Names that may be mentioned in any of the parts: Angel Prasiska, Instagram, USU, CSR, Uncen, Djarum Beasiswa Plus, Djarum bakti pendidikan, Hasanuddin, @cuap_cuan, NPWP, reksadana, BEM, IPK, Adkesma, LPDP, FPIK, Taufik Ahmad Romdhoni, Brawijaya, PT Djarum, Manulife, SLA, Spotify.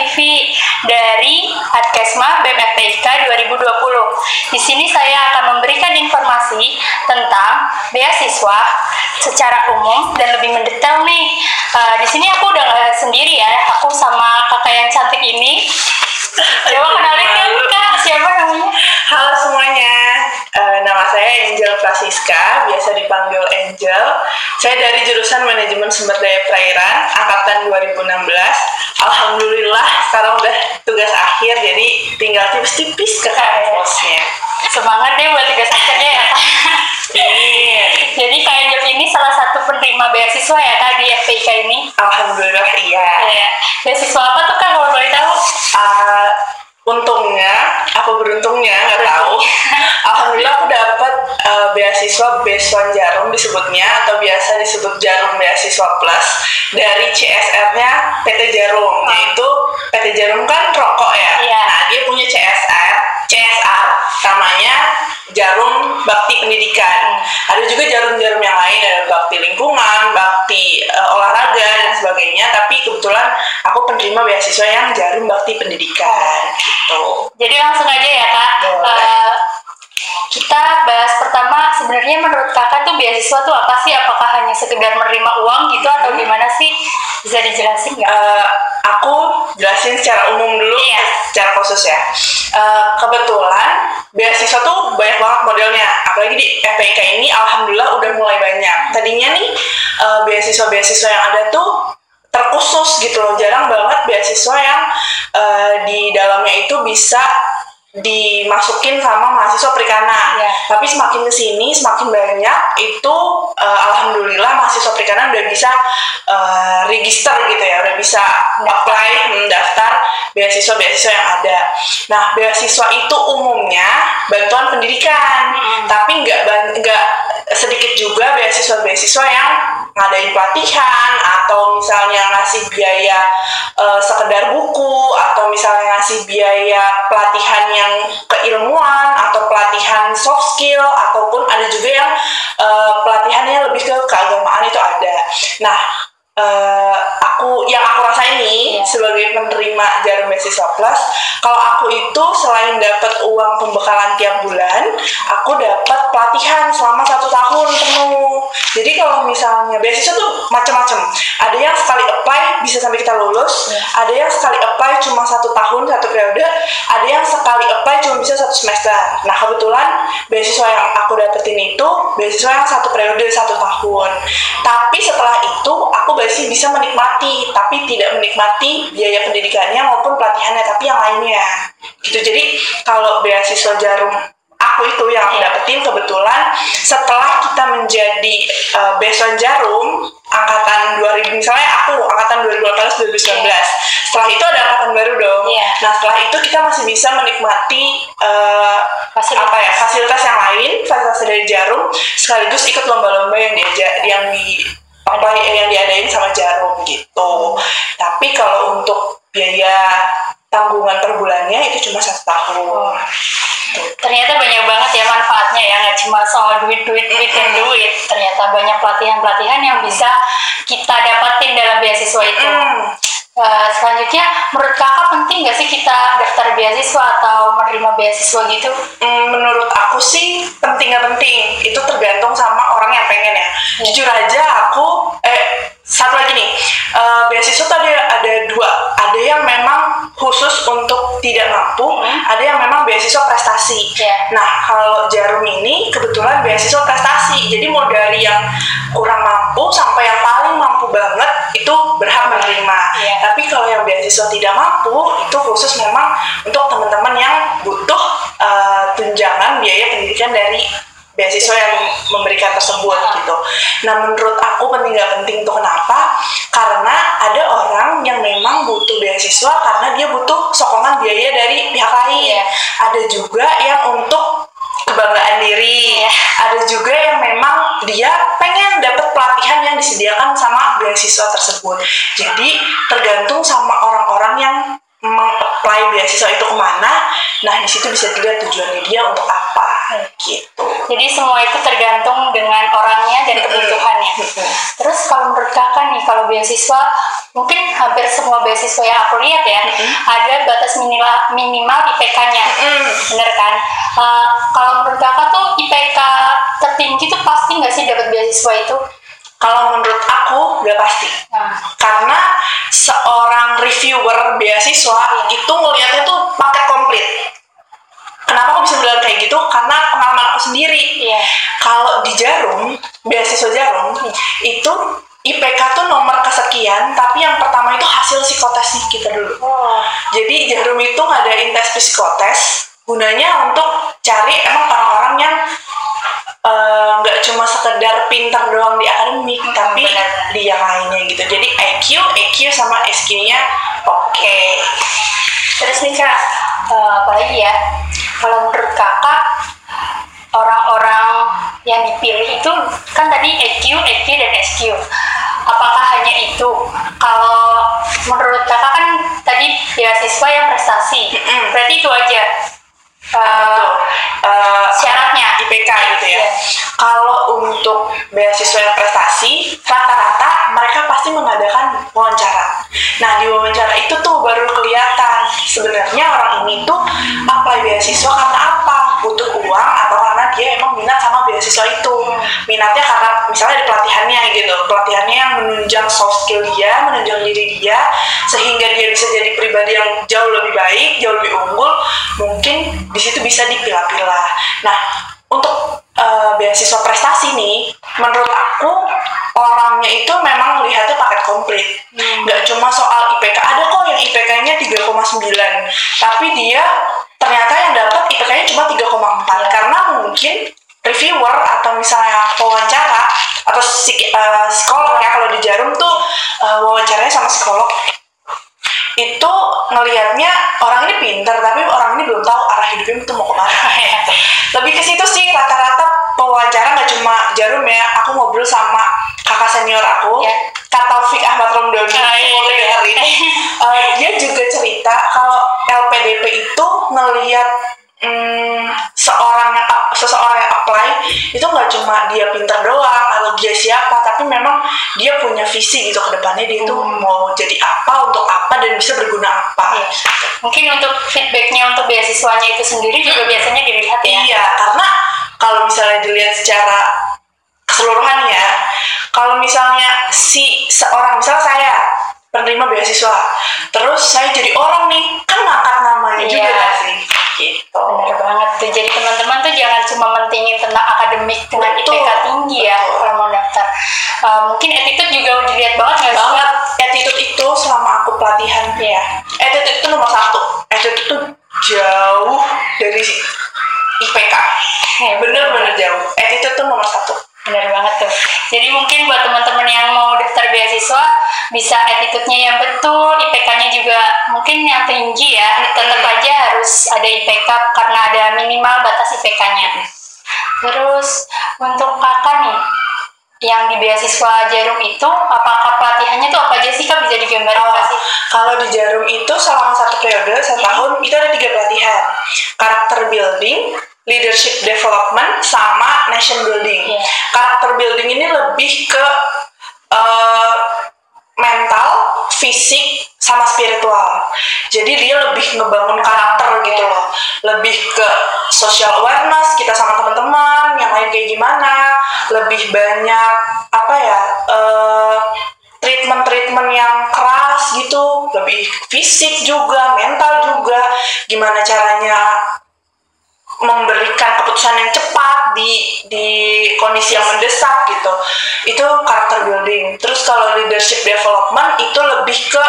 Vivi dari Adkesma BEM FPIK 2020. Di sini saya akan memberikan informasi tentang beasiswa secara umum dan lebih mendetail nih. Di sini aku udah nggak sendiri ya, aku sama kakak yang cantik ini. Coba kenalin kak, siapa namanya? Halo semuanya, nama saya Angel Prasiska, biasa dipanggil Angel. Saya dari jurusan Manajemen Sumber Daya Perairan, angkatan 2016. Alhamdulillah sekarang udah tugas akhir, jadi tinggal tipis-tipis ke kampusnya. Semangat deh buat tugas akhirnya ya. Jadi Kak Angel ini salah satu penerima beasiswa ya Kak di FPIK ini? Alhamdulillah iya. Beasiswa apa tuh Kak, kalau boleh tahu? Aku beruntungnya nggak tahu. Alhamdulillah aku dapat beasiswa Beasiswa Djarum disebutnya, atau biasa disebut Djarum Beasiswa Plus, dari CSR-nya PT Djarum. Yaitu PT Djarum kan rokok ya. Yeah. Nah, dia punya CSR namanya Djarum Bakti Pendidikan. Ada juga jarum-jarum yang lain, ada bakti lingkungan, bakti olahraga dan sebagainya. Tapi kebetulan aku penerima beasiswa yang Djarum Bakti Pendidikan. Gitu. Jadi langsung aja ya Kak. Kita bahas pertama, sebenarnya menurut Kakak tuh beasiswa tuh apa sih? Apakah hanya sekedar menerima uang gitu atau gimana sih? Bisa dijelasin nggak? Aku jelasin secara umum dulu, secara khusus ya. Kebetulan beasiswa tuh banyak banget modelnya, apalagi di FPIK ini alhamdulillah udah mulai banyak. Tadinya nih beasiswa-beasiswa yang ada tuh terkhusus gitu loh, jarang banget beasiswa yang di dalamnya itu bisa dimasukin sama mahasiswa perikanan. Tapi semakin kesini semakin banyak itu alhamdulillah mahasiswa perikanan udah bisa register gitu ya, udah bisa apply, mendaftar beasiswa-beasiswa yang ada. Nah, beasiswa itu umumnya bantuan pendidikan, tapi nggak sedikit juga beasiswa-beasiswa yang ngadain pelatihan, atau misalnya ngasih biaya sekedar buku, atau misalnya ngasih biaya pelatihan yang keilmuan atau pelatihan soft skill, ataupun ada juga yang pelatihannya lebih ke keagamaan itu ada. Nah, yang aku rasain nih sebagai penerima Djarum Beasiswa Plus, kalau aku itu selain dapat uang pembekalan tiap bulan, aku dapat pelatihan selama 1 tahun penuh. Jadi kalau misalnya beasiswa tuh macam-macam, ada yang sekali apply bisa sampai kita lulus, ada yang sekali apply cuma 1 tahun 1 periode, ada yang sekali apply cuma bisa 1 semester. Nah, kebetulan beasiswa yang aku dapetin itu beasiswa yang 1 periode 1 tahun. Tapi setelah itu aku masih bisa menikmati, tapi tidak menikmati biaya pendidikannya maupun pelatihannya, tapi yang lainnya gitu. Jadi kalau beasiswa Djarum aku itu yang aku dapetin, kebetulan setelah kita menjadi beasiswa Djarum angkatan 2000, misalnya aku angkatan 2018-2019, setelah itu ada angkatan baru dong. Nah, setelah itu kita masih bisa menikmati fasilitas yang lain, fasilitas dari Djarum, sekaligus ikut lomba-lomba yang diadain sama Djarum gitu. Tapi kalau untuk biaya tanggungan per bulannya itu cuma 1 tahun. Ternyata banyak banget ya manfaatnya ya, nggak cuma soal duit, ternyata banyak pelatihan-pelatihan yang bisa kita dapatin dalam beasiswa itu. Selanjutnya, menurut kakak penting nggak sih kita daftar beasiswa atau menerima beasiswa gitu? Menurut aku sih penting nggak penting, itu tergantung sama orang yang pengen ya. Jujur aja aku, satu lagi nih, beasiswa tadi ada 2, ada yang memang khusus untuk tidak mampu, ada yang memang beasiswa prestasi. Nah, kalau Djarum ini kebetulan beasiswa prestasi, jadi mau dari yang kurang mampu sampai yang paling mampu banget itu berhak menerima. Tapi kalau yang beasiswa tidak mampu itu khusus memang untuk teman-teman yang butuh tunjangan biaya pendidikan dari beasiswa yang memberikan tersebut gitu. Nah, menurut aku penting nggak penting tuh kenapa? Karena ada orang yang memang butuh beasiswa karena dia butuh sokongan biaya dari pihak lain. Ada juga yang untuk kebanggaan diri, ada juga yang memang dia pengen dapat pelatihan yang disediakan sama beasiswa tersebut. Jadi tergantung sama orang-orang yang meng-apply beasiswa itu kemana. Nah, di situ bisa dilihat tujuannya dia untuk apa. gitu. Jadi semua itu tergantung dengan orangnya dan kebutuhannya. Terus kalau menurut kakak nih, kalau beasiswa mungkin hampir semua beasiswa yang aku lihat ya ada batas minimal IPK-nya, bener kan? Kalau menurut kakak tuh IPK tertinggi tuh pasti nggak sih dapat beasiswa itu? Kalau menurut aku udah pasti, karena seorang reviewer beasiswa itu ngelihatnya tuh paket komplit. Kenapa aku bisa bilang kayak gitu? Karena pengalaman aku sendiri. Kalau di Djarum, beasiswa Djarum itu IPK tuh nomor kesekian, tapi yang pertama itu hasil psikotesnya kita dulu. Jadi Djarum itu ngadain tes psikotes gunanya untuk cari emang orang-orang yang nggak cuma sekedar pintar doang di akademik, tapi di yang lainnya gitu. Jadi IQ sama SQ-nya oke. Terus nih kak, apalagi ya? Kalau menurut kakak, orang-orang yang dipilih itu kan tadi EQ, dan SQ. Apakah hanya itu? Kalau menurut kakak kan tadi beasiswa yang prestasi, berarti itu aja syaratnya IPK gitu ya. Kalau untuk beasiswa yang prestasi, rata-rata mereka pasti mengadakan wawancara. Nah, di wawancara itu tuh baru kelihatan sebenarnya orang ini tuh apply beasiswa karena apa? Butuh uang atau karena dia emang minat sama beasiswa itu. Minatnya karena misalnya di pelatihannya gitu. Pelatihannya yang menunjang soft skill dia, menunjang diri dia, sehingga dia bisa jadi pribadi yang jauh lebih baik, jauh lebih unggul. Mungkin di situ bisa dipilah-pilah. Nah, untuk beasiswa prestasi nih, menurut aku orangnya itu memang melihatnya paket komplit. Gak cuma soal IPK, ada kok yang IPK-nya 3,9, tapi dia ternyata yang dapat IPK-nya cuma 3,4, karena mungkin reviewer atau misalnya wawancara atau psikolog ya, kalau di Djarum tuh wawancaranya sama psikolog itu ngelihatnya orang ini pintar, tapi orang ini belum tahu arah hidupnya itu mau kemana. Lebih ke situ sih rata-rata pewawancara, nggak cuma Djarum ya. Aku ngobrol sama kakak senior aku, Kak Taufik Ahmad Romdhoni, mulai dengar ini. Dia juga cerita kalau LPDP itu ngelihat seseorang yang apply itu nggak cuma dia pintar doang atau dia siapa, tapi memang dia punya visi gitu ke depannya, dia itu mau jadi apa, untuk apa, dan bisa berguna apa. Mungkin untuk feedbacknya untuk beasiswanya itu sendiri juga biasanya dilihat ya. Iya, karena kalau misalnya dilihat secara keseluruhan ya, kalau misalnya misalnya saya penerima beasiswa, terus saya jadi orang nih kan ngangkat namanya juga nggak sih? Gitu. Bener banget tuh. Jadi teman-teman tuh jangan cuma mentingin tentang akademik dengan IPK tinggi ya kalau mau daftar. Mungkin attitude juga dilihat banget. Attitude itu selama aku pelatihan ya. Attitude itu nomor satu. Attitude itu jauh dari IPK. Bener-bener jauh. Attitude itu nomor satu. Bener banget tuh. Jadi mungkin buat teman-teman yang mau daftar beasiswa bisa attitude-nya yang betul, IPK-nya juga mungkin yang tinggi ya. Tetap aja harus ada IPK karena ada minimal batas IPK-nya. Terus untuk kakak nih yang di beasiswa Djarum itu, apakah pelatihannya tuh apa aja sih kak, bisa digambarkan sih? Kalau di Djarum itu selama satu periode, satu tahun itu ada 3 pelatihan. Karakter building, leadership development, sama nation building. Karakter building ini lebih ke mental, fisik, sama spiritual. Jadi dia lebih ngebangun karakter gitu loh. Lebih ke social awareness kita sama teman-teman, yang lain kayak gimana. Lebih banyak treatment yang keras gitu. Lebih fisik juga, mental juga. Gimana caranya memberikan keputusan yang cepat di kondisi yang mendesak gitu. Itu karakter building. Terus kalau leadership development itu lebih ke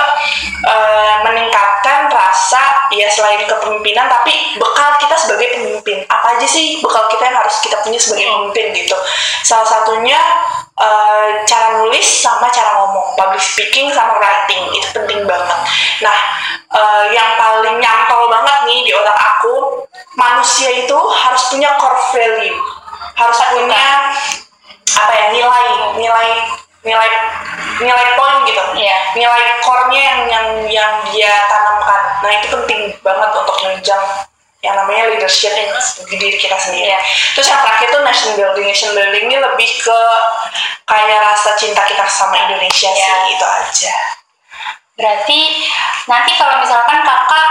meningkatkan rasa ya, selain kepemimpinan tapi bekal kita sebagai pemimpin. Apa aja sih bekal kita yang harus kita punya sebagai pemimpin gitu. Salah satunya cara nulis sama cara ngomong, public speaking sama writing. Itu penting banget. Nah, yang paling nyantol banget nih di otak aku, manusia itu harus punya core value, harus punya nilai poin gitu, nilai core-nya yang dia tanamkan. Nah itu penting banget untuk menunjang yang namanya leadership bagi diri kita sendiri. Yeah. Terus yang terakhir tuh nation building ini lebih ke kayak rasa cinta kita sama Indonesia sih, itu aja. Berarti nanti kalau misalkan kakak,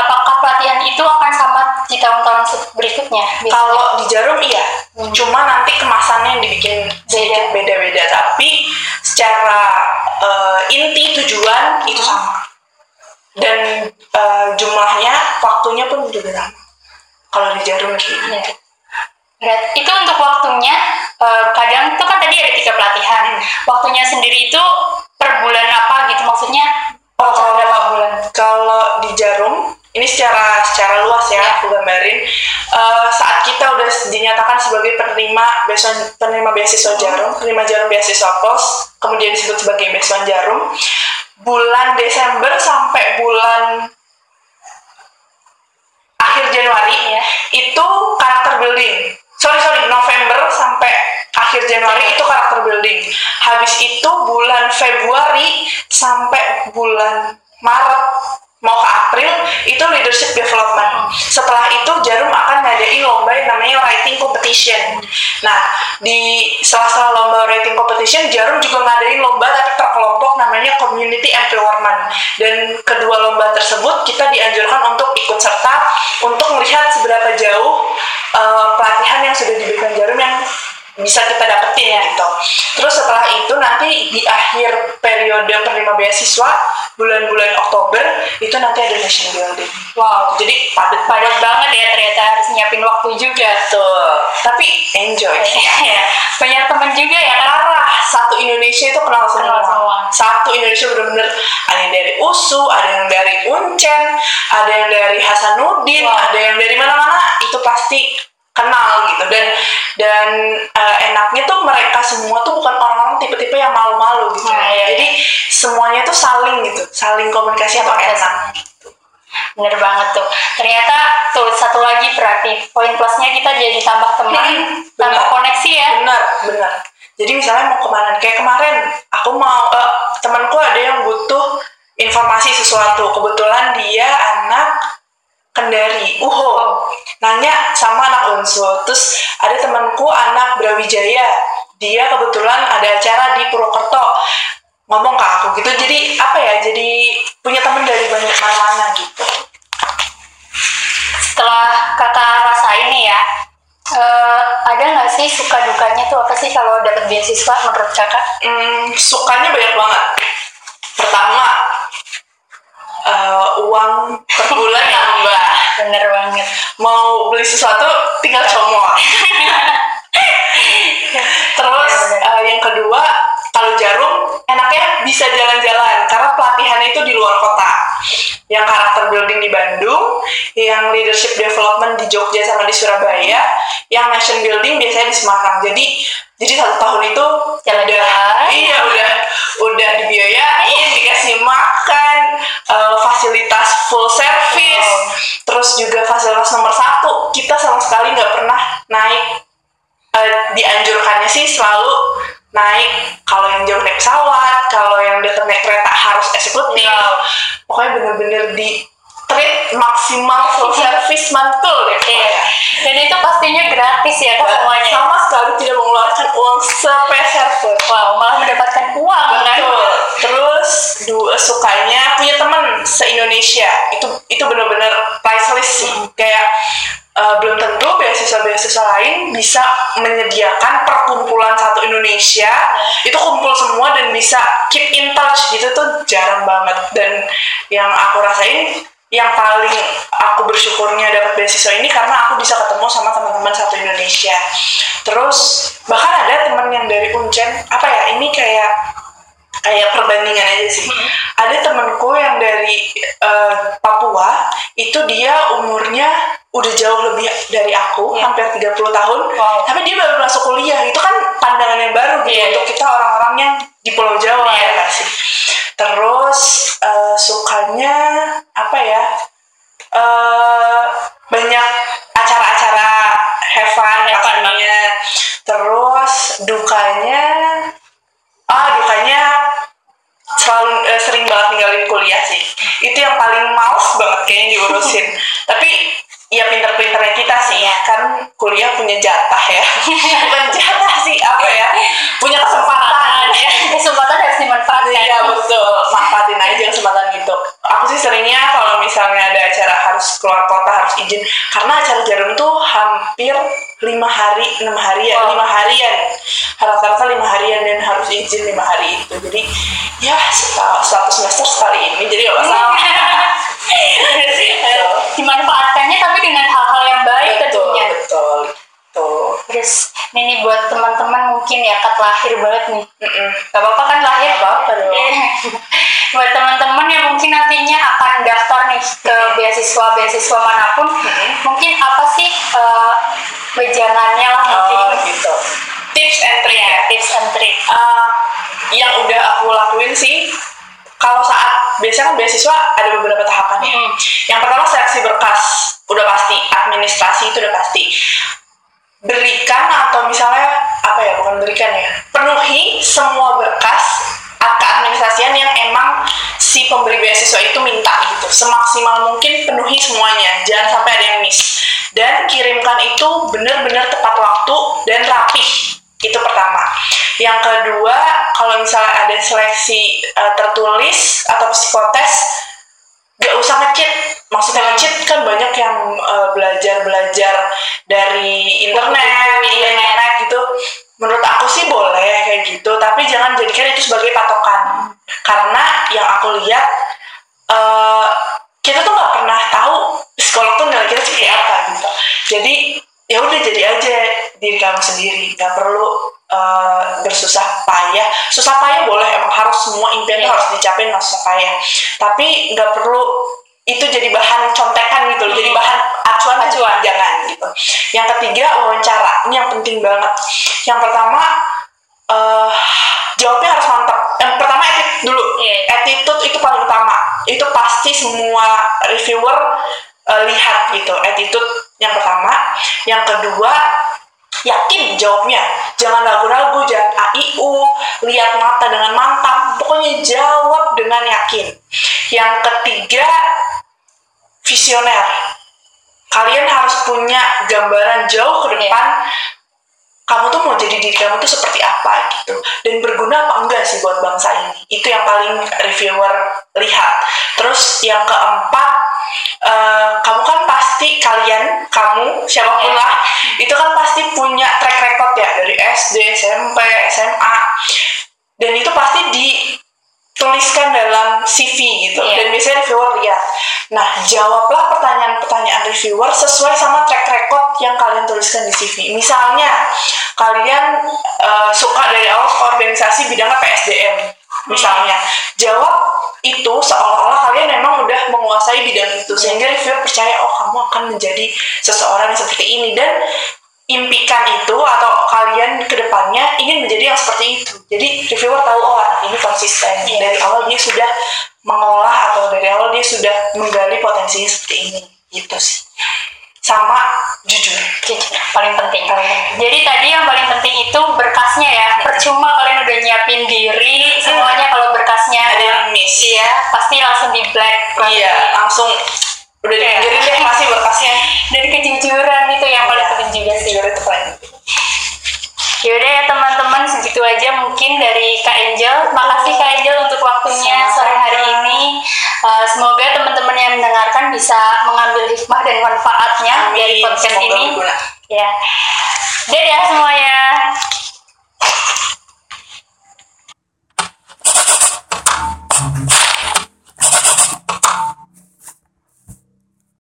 apakah pelatihan itu akan sama di tahun-tahun berikutnya? Biasanya? Kalau di Djarum iya, cuma nanti kemasannya yang dibikin sedikit beda-beda, tapi secara inti tujuan itu sama. Dan jumlahnya, waktunya pun juga sama. Kalau di Djarum gitu. Ya. Berarti itu untuk waktunya, kadang itu kan tadi ada 3 pelatihan. Waktunya sendiri itu per bulan apa gitu maksudnya? Berapa bulan? Kalau di Djarum, ini secara luas ya, aku gambarin. Saat kita udah dinyatakan sebagai penerima beasiswa Djarum, penerima Djarum Beasiswa Plus, kemudian disebut sebagai beasiswa Djarum. Bulan Desember sampai bulan akhir Januari itu karakter building. November sampai akhir Januari itu karakter building. Habis itu bulan Februari sampai bulan Maret mau ke April itu leadership development. Setelah itu Djarum akan ngadain lomba yang namanya writing competition. Nah, di sela-sela lomba writing competition Djarum juga ngadain lomba tapi per kelompok namanya community empowerment. Dan kedua lomba tersebut kita dianjurkan untuk ikut serta untuk melihat seberapa jauh pelatihan yang sudah diberikan Djarum yang bisa kita dapetin gitu. Terus setelah itu nanti di akhir periode penerima beasiswa bulan-bulan Oktober itu nanti ada nation building. Wow, jadi padat banget ya, ternyata harus nyiapin waktu juga tuh. Tapi enjoy. Banyak teman juga ya karena satu Indonesia itu kenal semua. Satu Indonesia benar-benar ada yang dari USU, ada yang dari Uncen, ada yang dari Hasanuddin, ada yang dari mana-mana itu pasti kenal gitu. Dan enaknya tuh mereka semua tuh bukan orang-orang tipe-tipe yang malu-malu gitu. Jadi semuanya tuh saling gitu, saling komunikasi atau enak gitu. Bener banget tuh. Ternyata tuh satu lagi berarti poin plusnya kita jadi tambah teman, tambah koneksi ya. Bener. Jadi misalnya mau kemana, kayak kemarin aku mau temanku ada yang butuh informasi sesuatu, kebetulan dia anak Kendari, nanya sama anak Unsur. Terus ada temanku anak Brawijaya, dia kebetulan ada acara di Purwokerto, ngomong ke aku gitu. Jadi apa ya, jadi punya teman dari banyak mana gitu. Setelah kakak rasain nih ya, ada nggak sih suka dukanya tuh apa sih kalau dapat beasiswa menurut kakak? Sukanya banyak banget. Pertama, uang per bulan nambah. Bener banget. Mau beli sesuatu tinggal comot. Terus yang kedua, kalau Djarum enaknya bisa jalan-jalan karena pelatihannya itu di luar kota. Yang karakter building di Bandung, yang leadership development di Jogja sama di Surabaya, yang nation building biasanya di Semarang. Jadi 1 tahun itu jalan-jalan. Iya, udah dibiayain, dikasih makan, fasilitas full service, terus juga fasilitas nomor 1. Kita sama sekali nggak pernah naik, dianjurkannya sih selalu naik. Kalau yang jauh naik pesawat, kalau yang dekat naik kereta harus eksekutif. Pokoknya bener-bener di treat maksimal, full service, mantul deh. Dan itu pastinya gratis ya kan semuanya. Sama sekali tidak mengeluarkan uang sepeser pun. Wow, malah mendapatkan uang kan. Terus sukanya punya teman se-Indonesia. Itu benar-benar priceless sih. Kayak belum tentu beasiswa-beasiswa lain bisa menyediakan perkumpulan satu Indonesia. Itu kumpul semua dan bisa keep in touch gitu, tuh jarang banget. Dan yang aku rasain, yang paling aku bersyukurnya dapat beasiswa ini karena aku bisa ketemu sama teman-teman satu Indonesia. Terus bahkan ada teman yang dari Uncen, ini kayak perbandingan aja sih. Ada temanku yang dari Papua, itu dia umurnya udah jauh lebih dari aku, hampir 30 tahun. Tapi dia baru masuk kuliah, itu kan pandangan yang baru gitu untuk kita orang-orang yang di Pulau Jawa ya sih. Terus sukanya banyak acara-acara have fun pastinya. Terus dukanya selalu sering banget ninggalin kuliah sih. Itu yang paling males banget kayaknya diurusin. Tapi Ya pinter-pinternya kita sih ya. Kan kuliah punya jatah ya. Bukan jatah sih, apa ya, punya kesempatan ya. Kesempatan harus dimanfaatkan. Iya betul, manfaatin aja kesempatan itu. Aku sih seringnya kalau misalnya ada acara harus keluar kota, harus izin. Karena acara Djarum tuh hampir 5 harian rata-rata 5 harian dan harus izin 5 hari itu. Jadi ya satu semester sekali ini. Jadi gak masalah. Dimanfaatkannya tapi dengan hal-hal yang baik tentunya. Betul. Terus ini buat teman-teman mungkin ya kat lahir banget nih. Gak apa-apa kan lahir? Gak apa-apa dong. Buat teman-teman yang mungkin nantinya akan daftar nih ke beasiswa-beasiswa manapun, mungkin apa sih bejangannya lah mungkin? Gitu. Tips and trick ya. Tips and trick. Yang udah aku lakuin sih, kalau saat biasanya kan beasiswa ada beberapa tahapannya. Yang pertama seleksi berkas, udah pasti. Administrasi itu udah pasti. Berikan atau misalnya apa ya, bukan berikan ya, penuhi semua berkas keadministrasian yang emang si pemberi beasiswa itu minta gitu. Semaksimal mungkin penuhi semuanya, jangan sampai ada yang miss. Dan kirimkan itu benar-benar tepat waktu dan rapih. Itu pertama. Yang kedua, kalau misalnya ada seleksi tertulis atau psikotes, gak usah nge-cheat. Maksudnya nge-cheat kan banyak yang belajar dari internet gitu. Menurut aku sih boleh kayak gitu, tapi jangan jadikan itu sebagai patokan. Karena yang aku lihat, kita tuh gak pernah tahu psikolog tuh nilai kita seperti apa gitu. Jadi ya udah, jadi aja diri kamu sendiri, nggak perlu bersusah payah. Susah payah boleh, emang harus, semua impian itu harus dicapai dengan susah payah, tapi nggak perlu itu jadi bahan contekan gitu, jadi bahan acuan, jangan gitu. Yang ketiga, wawancara. Ini yang penting banget. Yang pertama, jawabnya harus mantap. Yang pertama attitude dulu. Attitude itu paling utama, itu pasti semua reviewer lihat gitu, attitude yang pertama. Yang kedua, yakin jawabnya, jangan ragu-ragu, jangan AIU, lihat mata dengan mantap, pokoknya jawab dengan yakin. Yang ketiga, visioner. Kalian harus punya gambaran jauh ke depan, kamu tuh mau jadi diri kamu tuh seperti apa gitu, dan berguna apa enggak sih buat bangsa ini. Itu yang paling reviewer lihat. Terus yang keempat, kamu kan pasti, kamu siapapun lah, itu kan pasti punya track record ya, dari SD, SMP, SMA, dan itu pasti dituliskan dalam CV gitu. Dan biasanya reviewer lihat. Nah, jawablah pertanyaan-pertanyaan reviewer sesuai sama track record yang kalian tuliskan di CV. Misalnya kalian suka dari awal organisasi bidangnya PSDM misalnya, jawab itu seolah-olah kalian memang udah menguasai bidang itu, sehingga reviewer percaya, oh kamu akan menjadi seseorang yang seperti ini, dan impikan itu atau kalian kedepannya ingin menjadi yang seperti itu. Jadi reviewer tahu, oh anak ini konsisten, dari awal dia sudah mengolah atau dari awal dia sudah menggali potensinya seperti ini gitu sih. Sama jujur paling penting. Jadi tadi yang paling penting itu berkasnya ya. Percuma kalian udah nyiapin diri semuanya kalau berkasnya ada yang miss ya, pasti langsung di black. Iya, langsung udah dipikirin deh masih berkasnya. Dari kejujuran itu yang paling penting juga sih. Itu paling penting. Yaudah ya teman-teman, segitu aja mungkin dari Kak Angel. Makasih Kak Angel untuk waktunya sore hari ini. Semoga teman-teman yang mendengarkan bisa mengambil hikmah dan manfaatnya dari podcast ini. Ya. Dadah semuanya.